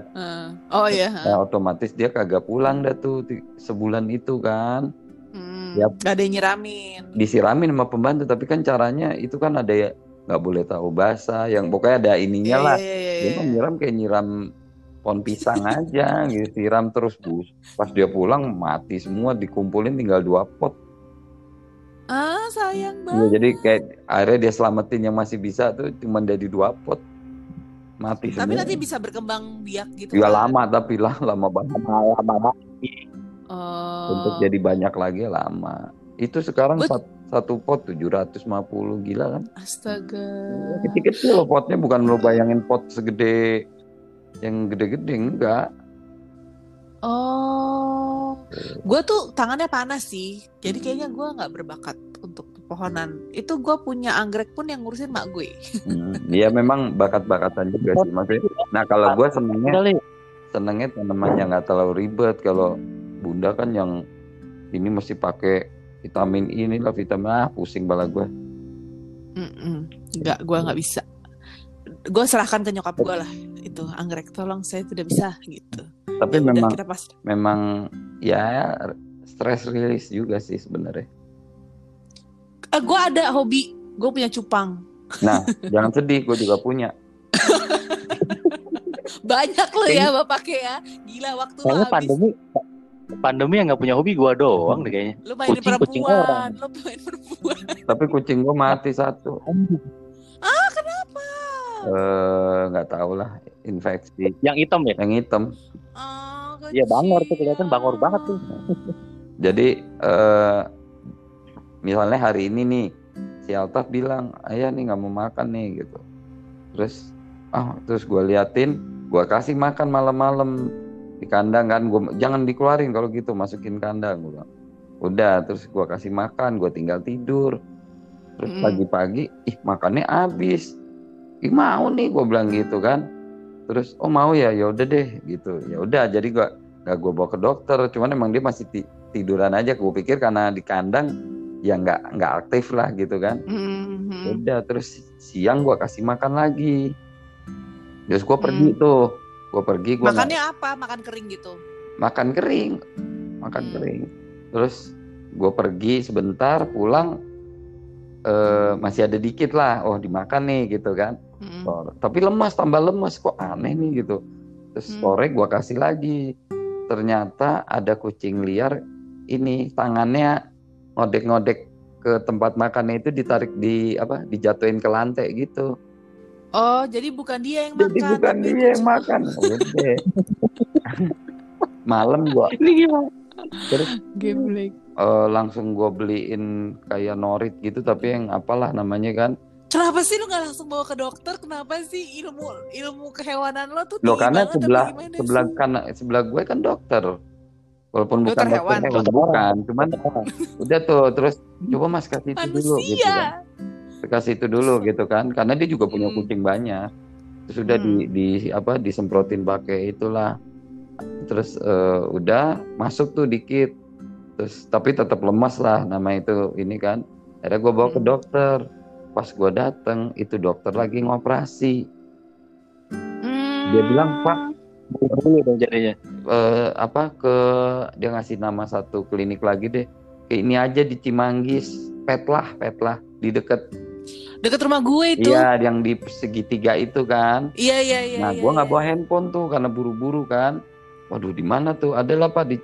Oh iya. Nah, otomatis dia kagak pulang dah tuh sebulan itu kan. Gak ada yang nyiramin. Disiramin sama pembantu, tapi kan caranya itu kan ada ya, gak boleh tahu bahasa, yang pokoknya ada ininya lah. Dia kan nyiram kayak nyiram pohon pisang aja, gitu, siram terus bus. Pas dia pulang mati semua, dikumpulin tinggal 2 pot. Ah, sayang banget. Ya, jadi kayak akhirnya dia selamatin yang masih bisa tuh cuma dari 2 pot. Mati tapi semua. Tapi nanti bisa berkembang biak gitu. Ya kan? Lama tapi lah, lama banget. Untuk jadi banyak lagi lama. Itu sekarang satu pot 750, gila kan? Astaga. Kecil-kecil loh potnya, bukan lo bayangin pot segede yang gede-gede, enggak. Oh, gue tuh tangannya panas sih. Jadi kayaknya gue nggak berbakat untuk pepohonan. Itu gue punya anggrek pun yang ngurusin mak gue. Iya, memang bakat-bakatan juga sih maksudnya. Nah, kalau gue senengnya tanaman yang nggak terlalu ribet. Kalau Bunda kan yang ini mesti pakai vitamin ini lah, vitamin pusing bala gue. Enggak, gue nggak bisa. Gue serahkan ke nyokap gue lah itu anggrek, tolong saya tidak bisa gitu. Tapi ya, memang ya stress release juga sih sebenarnya. Gue ada hobi, gue punya cupang. Nah, jangan sedih, gue juga punya. Banyak lo ya bapaknya ya, gila waktu lo habis. Pandemi yang nggak punya hobi gue doang deh kayaknya. Lu main perempuan, Tapi kucing gue mati 1. Ah, kenapa? Nggak tahu lah, infeksi. Yang hitam ya? Yang hitam. Iya, bangor tuh, kelihatan bangor banget tuh. Jadi misalnya hari ini nih si Altaf bilang, ayah nih nggak mau makan nih gitu. Terus gue liatin, gue kasih makan malam-malam. Di kandang kan, gue jangan dikeluarin kalau gitu, masukin kandang gue. Udah, terus gue kasih makan, gue tinggal tidur. Terus pagi-pagi, makannya habis. Mau nih, gue bilang gitu kan. Terus, mau ya, yaudah deh gitu. Ya udah, jadi gue bawa ke dokter. Cuman emang dia masih tiduran aja. Gue pikir karena di kandang ya nggak aktif lah gitu kan. Udah, terus siang gue kasih makan lagi. Terus gue pergi tuh. Gue pergi. Makannya apa? Makan kering gitu? Makan kering. Terus gue pergi sebentar, pulang masih ada dikit lah. Oh, dimakan nih gitu kan. Tapi tambah lemas. Kok aneh nih gitu. Terus sore gue kasih lagi. Ternyata ada kucing liar ini, tangannya ngodek-ngodek ke tempat makannya itu, ditarik dijatuhin ke lantai gitu. Oh, jadi bukan dia yang makan. Malam gua. Ini gimana? Terus langsung gua beliin kayak norit gitu, tapi yang apalah namanya kan. Kenapa sih lu nggak langsung bawa ke dokter? Kenapa sih ilmu kehewanan lo tuh tinggi banget? Karena sebelah gue kan dokter. Walaupun dokter bukan hewan, dokter hewan, cuman udah tuh terus coba mas kasih itu dulu gitu kan. Kasih itu dulu gitu kan, karena dia juga punya kucing banyak. Terus udah di disemprotin pakai itulah. Terus udah masuk tuh dikit. Terus tapi tetap lemas lah nama itu ini kan. Akhirnya gue bawa ke dokter. Pas gue datang itu dokter lagi ngoperasi. Dia bilang Pak dulu dong jadinya. Dia ngasih nama satu klinik lagi deh. Ini aja di Cimanggis, Petlah di dekat rumah gue itu. Iya, yang di segitiga itu kan. Iya. Nah, gue nggak bawa handphone tuh karena buru-buru kan. Waduh, di mana tuh? Adalah Pak di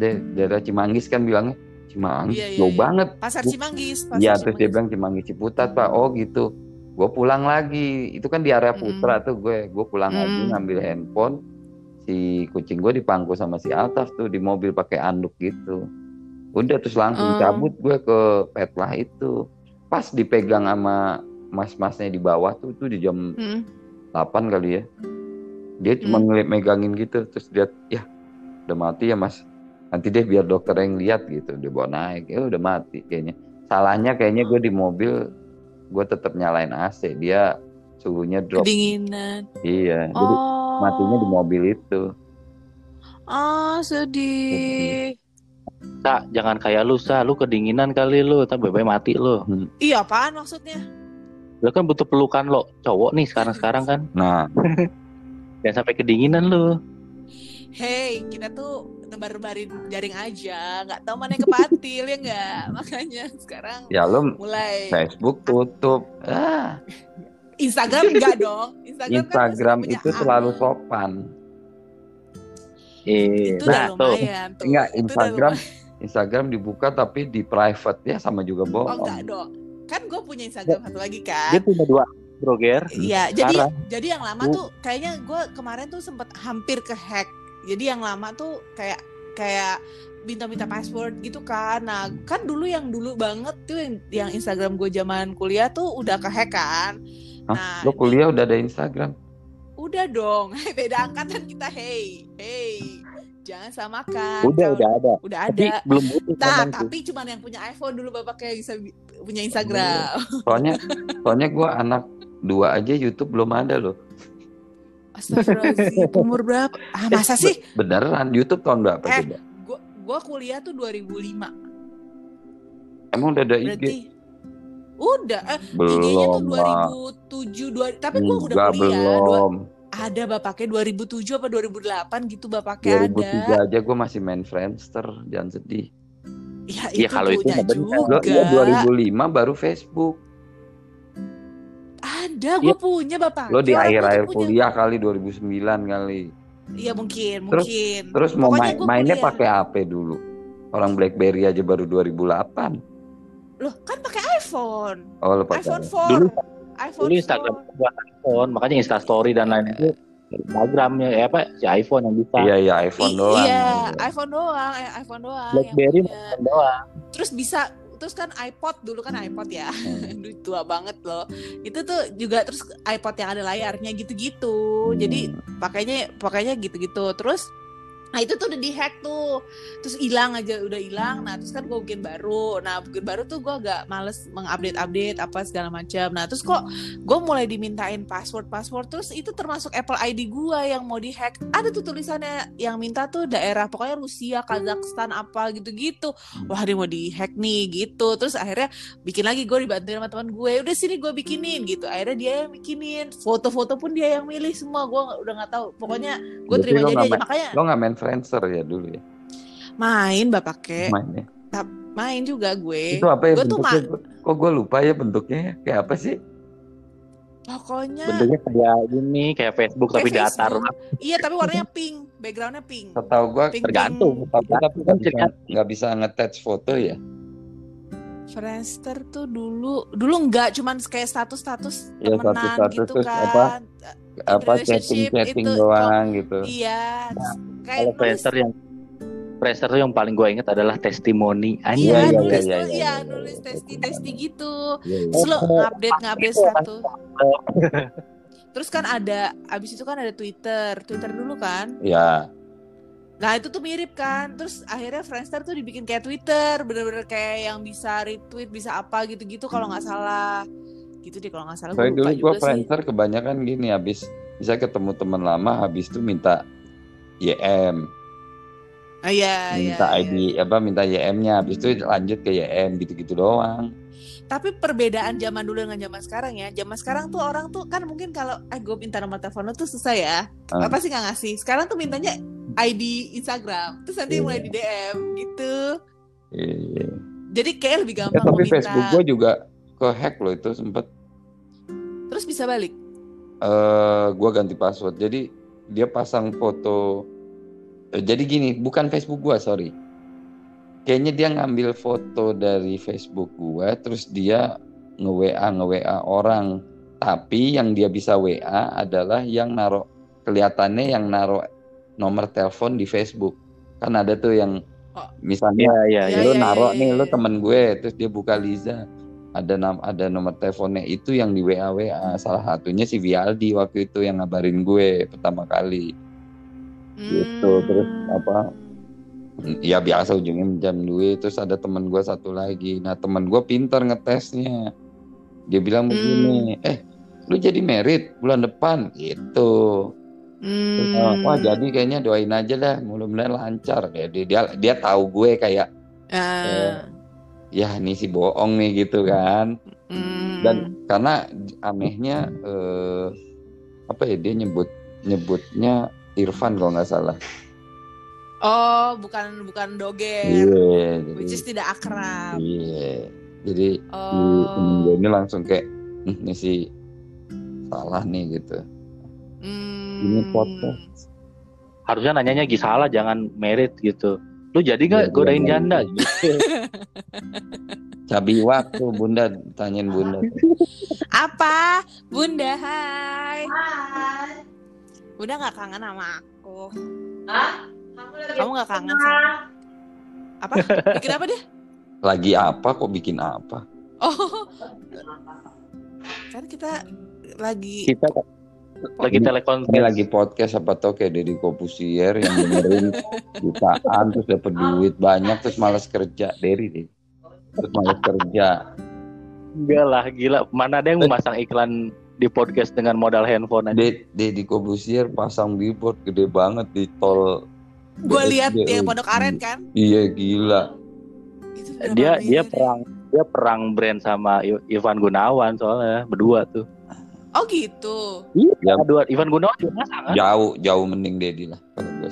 daerah Cimanggis kan bilangnya. Cimanggis jauh banget. Pasar Cimanggis. Iya, terus dia bilang Cimanggis Ciputat Pak. Oh gitu. Gue pulang lagi, itu kan di area Putra tuh gue pulang lagi ngambil handphone, si kucing gue dipangku sama si Altaf tuh di mobil pakai anduk gitu. Udah terus langsung cabut gue ke Petlah itu, pas dipegang sama mas-masnya di bawah tuh itu di jam 8 kali ya, dia cuma megangin gitu, terus dia ya udah mati ya mas, nanti deh biar dokter yang lihat gitu, dia bawa naik, ya udah mati kayaknya, salahnya gue di mobil. Gue tetap nyalain AC, dia suhunya drop. Kedinginan. Iya, jadi matinya di mobil itu. Sedih. Sa, jangan kayak lu, Sa. Lu kedinginan kali lu, tapi bebek mati lu. Iya, apaan maksudnya? Lu kan butuh pelukan lo, cowok nih sekarang kan. Nah. Jangan sampai kedinginan lu. Hey, kita tuh nebar-nebarin jaring aja, nggak tahu mana yang kepatil ya nggak, makanya sekarang ya, mulai Facebook tutup, Instagram nggak dong, Instagram kan itu selalu sopan. Itu nah, lumayan tuh. Enggak, Instagram dibuka tapi di private ya sama juga bohong. Oh nggak dong, kan gue punya Instagram satu lagi kan. Dia punya dua. Broger. Iya, jadi yang lama tuh kayaknya gue kemarin tuh sempet hampir ke hack. Jadi yang lama tuh kayak minta password gitu kan. Nah, kan dulu banget tuh yang Instagram gue zaman kuliah tuh udah kehack kan. Nah, lo kuliah udah ada Instagram? Udah dong. Beda angkatan kita, hey. Jangan samakan. Udah ada. Tapi belum butuh. Tapi cuma yang punya iPhone dulu bapak kayak bisa punya Instagram. Soalnya gue anak 2 aja YouTube belum ada loh. Astagfirullahaladzim, umur berapa? Masa sih? Beneran, YouTube tahun berapa? Gue kuliah tuh 2005. Emang udah ada IG? Berarti, udah, IG-nya tuh 2007, tapi gue udah kuliah. Belum. Ada bapaknya 2007 apa 2008 gitu bapaknya 2003 ada. 2003 aja gue masih main Friendster, jangan sedih. Ya itu ya, kalau punya itu juga. Iya, 2005 baru Facebook. Ada, gue punya bapak. Lo di akhir-akhir kuliah kali 2009 kali. Iya mungkin. Terus mau mainnya pakai HP dulu. Orang BlackBerry aja baru 2008. Loh kan pakai iPhone. Oh lo pakai iPhone 4. Dulu Instagram buat iPhone, makanya Instastory dan lain itu. Instagramnya si iPhone yang bisa. Iya iPhone doang. Iya iPhone doang. BlackBerry doang. Terus bisa. Terus kan iPod dulu kan iPod ya, tua banget loh. Itu tuh juga terus iPod yang ada layarnya gitu-gitu. Jadi pakainya gitu-gitu. Terus, nah itu tuh udah di-hack tuh. Terus hilang. Nah terus kan gue bikin baru. Nah bikin baru tuh gue agak males mengupdate-update apa segala macam. Nah terus kok gue mulai dimintain password. Terus itu termasuk Apple ID gue yang mau di-hack. Ada tuh tulisannya yang minta tuh daerah pokoknya Rusia, Kazakhstan apa gitu-gitu. Wah dia mau di-hack nih gitu. Terus akhirnya bikin lagi, gue dibantuin sama teman gue. Udah sini gue bikinin gitu. Akhirnya dia yang bikinin. Foto-foto pun dia yang milih semua. Gue udah gak tahu. Pokoknya gue terima jadi aja. Makanya lo gak main Friendster ya dulu ya. Main bapaknya. Main juga gue. Itu apa ya gue bentuknya? Kok gue lupa ya bentuknya? Kayak apa sih? Pokoknya bentuknya kayak gini, kayak Facebook tapi datar. Iya, tapi warnanya pink, backgroundnya pink. Setahu gue tergantung. Tapi kan nggak bisa nge-touch foto ya. Friendster tuh dulu nggak, cuman kayak status ya, temenan gitu kan. Apa chatting doang gitu. Iya. Nah, kalau Friendster yang paling gue inget adalah testimoni. Iya, nulis testi gitu. Terus lo ngupdate status. Terus kan ada, abis itu kan ada Twitter dulu kan? Iya. Nah itu tuh mirip kan. Terus akhirnya Friendster tuh dibikin kayak Twitter, bener-bener kayak yang bisa retweet, bisa apa gitu-gitu kalau nggak salah. Gitu deh kalau nggak salah. Soalnya dulu gue Friendster kebanyakan gini, habis bisa ketemu teman lama, habis tuh minta YM. Minta ID apa minta YM-nya, habis itu lanjut ke YM gitu-gitu doang. Tapi perbedaan zaman dulu dengan zaman sekarang ya. Zaman sekarang tuh orang tuh kan mungkin kalau gue minta nomor telepon lo tuh susah ya. Apa sih nggak ngasih. Sekarang tuh mintanya ID Instagram. Terus nanti mulai di DM gitu. Jadi kayak lebih gampang meminta. Tapi Facebook gue juga ke-hack loh itu sempet. Terus bisa balik? Gue ganti password. Jadi dia pasang foto. Jadi gini, bukan Facebook gue, sorry. Kayaknya dia ngambil foto dari Facebook gue, terus dia nge-WA orang. Tapi yang dia bisa WA adalah yang naruh, kelihatannya yang naruh nomor telepon di Facebook. Kan ada tuh yang misalnya lu naruh nih lu temen gue, terus dia buka Liza. Ada nomor teleponnya itu yang di WA. Salah satunya si Vialdi waktu itu yang ngabarin gue pertama kali. Gitu, terus apa? Ya biasa ujungnya minjam duit. Terus ada teman gue satu lagi. Nah teman gue pintar ngetesnya. Dia bilang begini, lu jadi married bulan depan gitu. Terus, wah jadi kayaknya doain aja dah, mudah-mudahan lancar. Dia tahu gue kayak ya ini si bohong nih gitu kan. Dan karena anehnya apa ya, dia nyebutnya Irfan kalau nggak salah. Oh, bukan Doger, which is tidak akrab. Jadi ini langsung kayak ini sih salah nih gitu. Ini podcast. Harusnya nanyanya Gisala, jangan merit gitu. Lu jadi nggak godain janda? Gitu. Cabi waktu bunda, tanyain bunda. Apa bunda? Hai. Bunda nggak kangen sama aku? Hah? Kamu nggak kangen sama apa? Bikin apa deh? Lagi apa? Kok bikin apa? Oh, kan kita lagi telekonferensi, lagi podcast, apa tau kayak Deddy Kopusier yang dengerin jutaan terus dapat duit banyak terus malas kerja, Enggak lah, gila. Mana ada yang memasang iklan di podcast dengan modal handphone aja? Deddy Kopusier pasang billboard gede banget di tol. Gue lihat yang Pondok Aren kan? Iya gila. Dia perang brand sama Ivan Gunawan soalnya berdua tuh. Oh gitu. Iya, berdua. Ivan Gunawan juga sangat. Jauh mending Deddy lah kalau gue.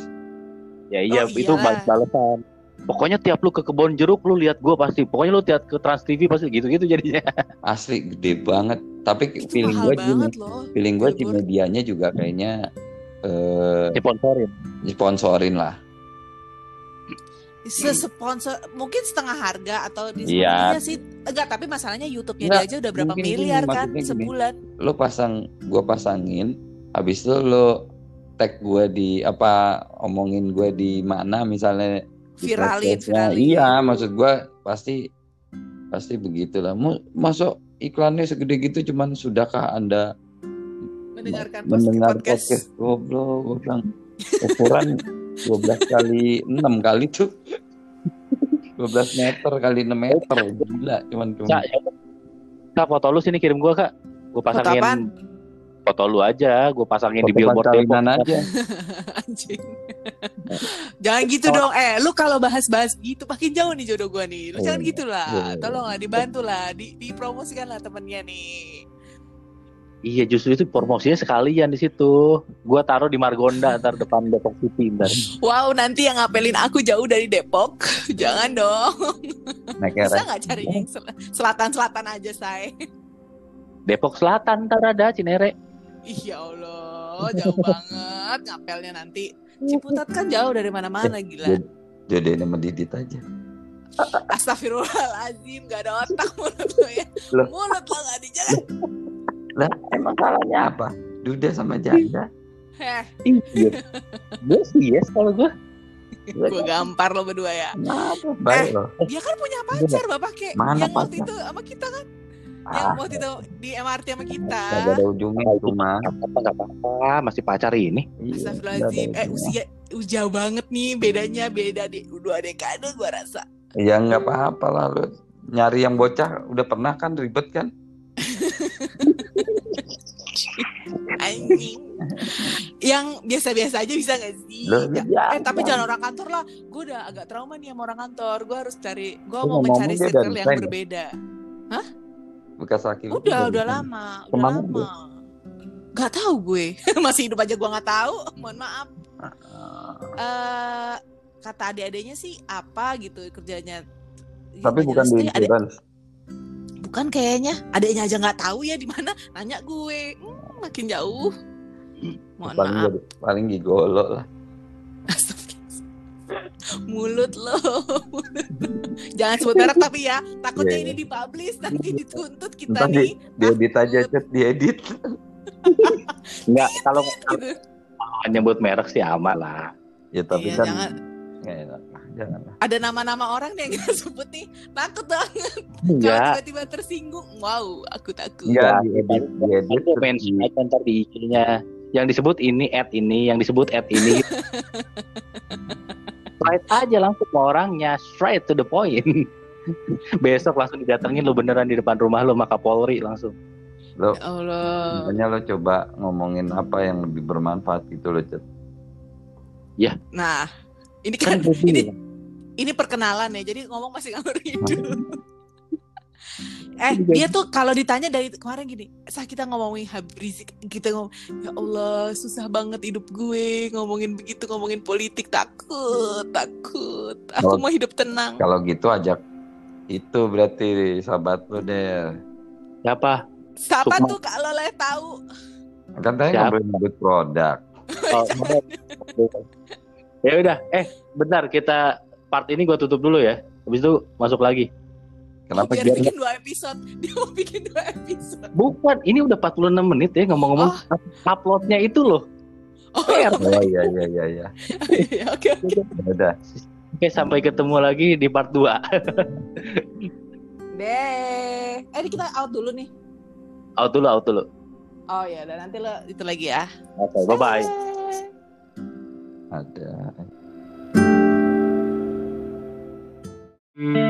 Ya iya, itu balas-balasan. Pokoknya tiap lu ke Kebon Jeruk lu lihat gue pasti. Pokoknya lu tiap ke Trans TV pasti gitu-gitu jadinya. Asli gede banget. Tapi itu feeling gue di medianya juga kayaknya Sponsorin lah. Sponsor mungkin setengah harga atau diskonnya sih. Enggak, tapi masalahnya YouTube-nya aja udah berapa miliar kan sebulan. Lo pasang, gue pasangin, habis itu lo tag gue di apa, omongin gue di mana misalnya viralin. Iya, maksud gue pasti begitulah. Masuk iklannya segede gitu, cuman sudahkah Anda mendengar podcast? Goblok, gue bilang ukuran 12 kali 6 kali tuh 12 meter kali 6 meter gila. Cuman Kak, foto lu sini kirim gue, Kak. Gue pasangin foto lu aja, gue pasangin foto di billboard Depok aja. Anjing. Jangan gitu dong. Lu kalau bahas-bahas gitu makin jauh nih jodoh gue nih. Lu jangan gitulah. Tolonglah dibantulah, dipromosikanlah temennya nih. Iya, justru itu promosinya sekalian di situ. Gua taruh di Margonda ntar depan Depok City ntar. Wow, nanti yang ngapelin aku jauh dari Depok. Jangan dong. Bisa nggak cari yang selatan aja, say? Depok Selatan ntar ada Cinere. Iya Allah, jauh banget ngapelnya nanti. Ciputat kan jauh dari mana-mana, gila. Jodohin sama Didit aja. Astagfirullahaladzim, nggak ada otak mulut lo ya. Mulut lo nggak dijaga. Lah emang salahnya apa? Duda sama janda. Gue sih yes kalau gue. Gue gampar lo berdua ya. Dia kan punya pacar bapak kek. Yang waktu itu sama kita kan. Yang waktu itu di MRT sama kita. Gak ada ujungnya itu mah. Apa-apa masih pacar ini. Astagfirullahaladzim. Usia jauh banget nih bedanya, beda di 2 dekade gue rasa. Iya nggak apa-apa lah lu. Nyari yang bocah udah pernah kan, ribet kan? Anjing. Yang biasa-biasa aja bisa nggak sih? Loh, ya, tapi jangan orang kantor lah. Gue udah agak trauma nih sama orang kantor. Gue harus cari, gue mau mencari circle yang berbeda. Hah? Bekas laki. Udah lama. Kemana udah lama. Gak tahu gue. Masih hidup aja gue nggak tahu. Mohon maaf. Kata adik-adiknya sih apa gitu kerjanya. Tapi bukan di insurance. Bukan kayaknya. Adiknya aja nggak tahu ya di mana. Nanya gue. Makin jauh. Mohon paling maaf. Paling gigolo lah. Mulut lo. Jangan sebut merek tapi ya. Takutnya ini dipublish nanti dituntut kita. Entah nih. Diedit aja, cet, diedit. Enggak, kalau nyebut merek sih aman lah. Ya tapi iya, kan. Jangan. Enggak. Janganlah. Ada nama-nama orang yang kita sebut nih, takut banget. Kalau tiba-tiba tersinggung, wow, aku takut. Ya, edit. Mention ntar di IG-nya. Yang disebut ini, add ini, yang disebut add ini. Straight aja langsung ke orangnya, straight to the point. Besok langsung didatengin lu beneran di depan rumah lu sama Kapolri langsung. Lo, ya Allah. Makanya lo coba ngomongin apa yang lebih bermanfaat gitu lo, Cet. Ya. Nah, ini kan ini perkenalan ya, jadi ngomong masih ngalur ngidul. Dia tuh kalau ditanya dari kemarin gini, saat kita ngomongin Habib Rizik, kita ngomong, ya Allah susah banget hidup gue ngomongin begitu, ngomongin politik, takut. Aku mau hidup tenang. Kalau gitu ajak itu berarti sahabat lo deh. Siapa? Siapa tuh kalau lo tahu? Kan tadi ngobrolin produk. Ya udah, bentar kita part ini gue tutup dulu ya. Habis itu masuk lagi. Kenapa dia bikin 2 episode? Dia mau bikin 2 episode. Bukan, ini udah 46 menit ya ngomong-ngomong. Uploadnya itu loh. Oh iya. Oke. Udah. Oke, sampai ketemu lagi di part 2. Deh. Ini kita out dulu. Oh iya, dan nanti lo itu lagi ya. Oke, bye. Ada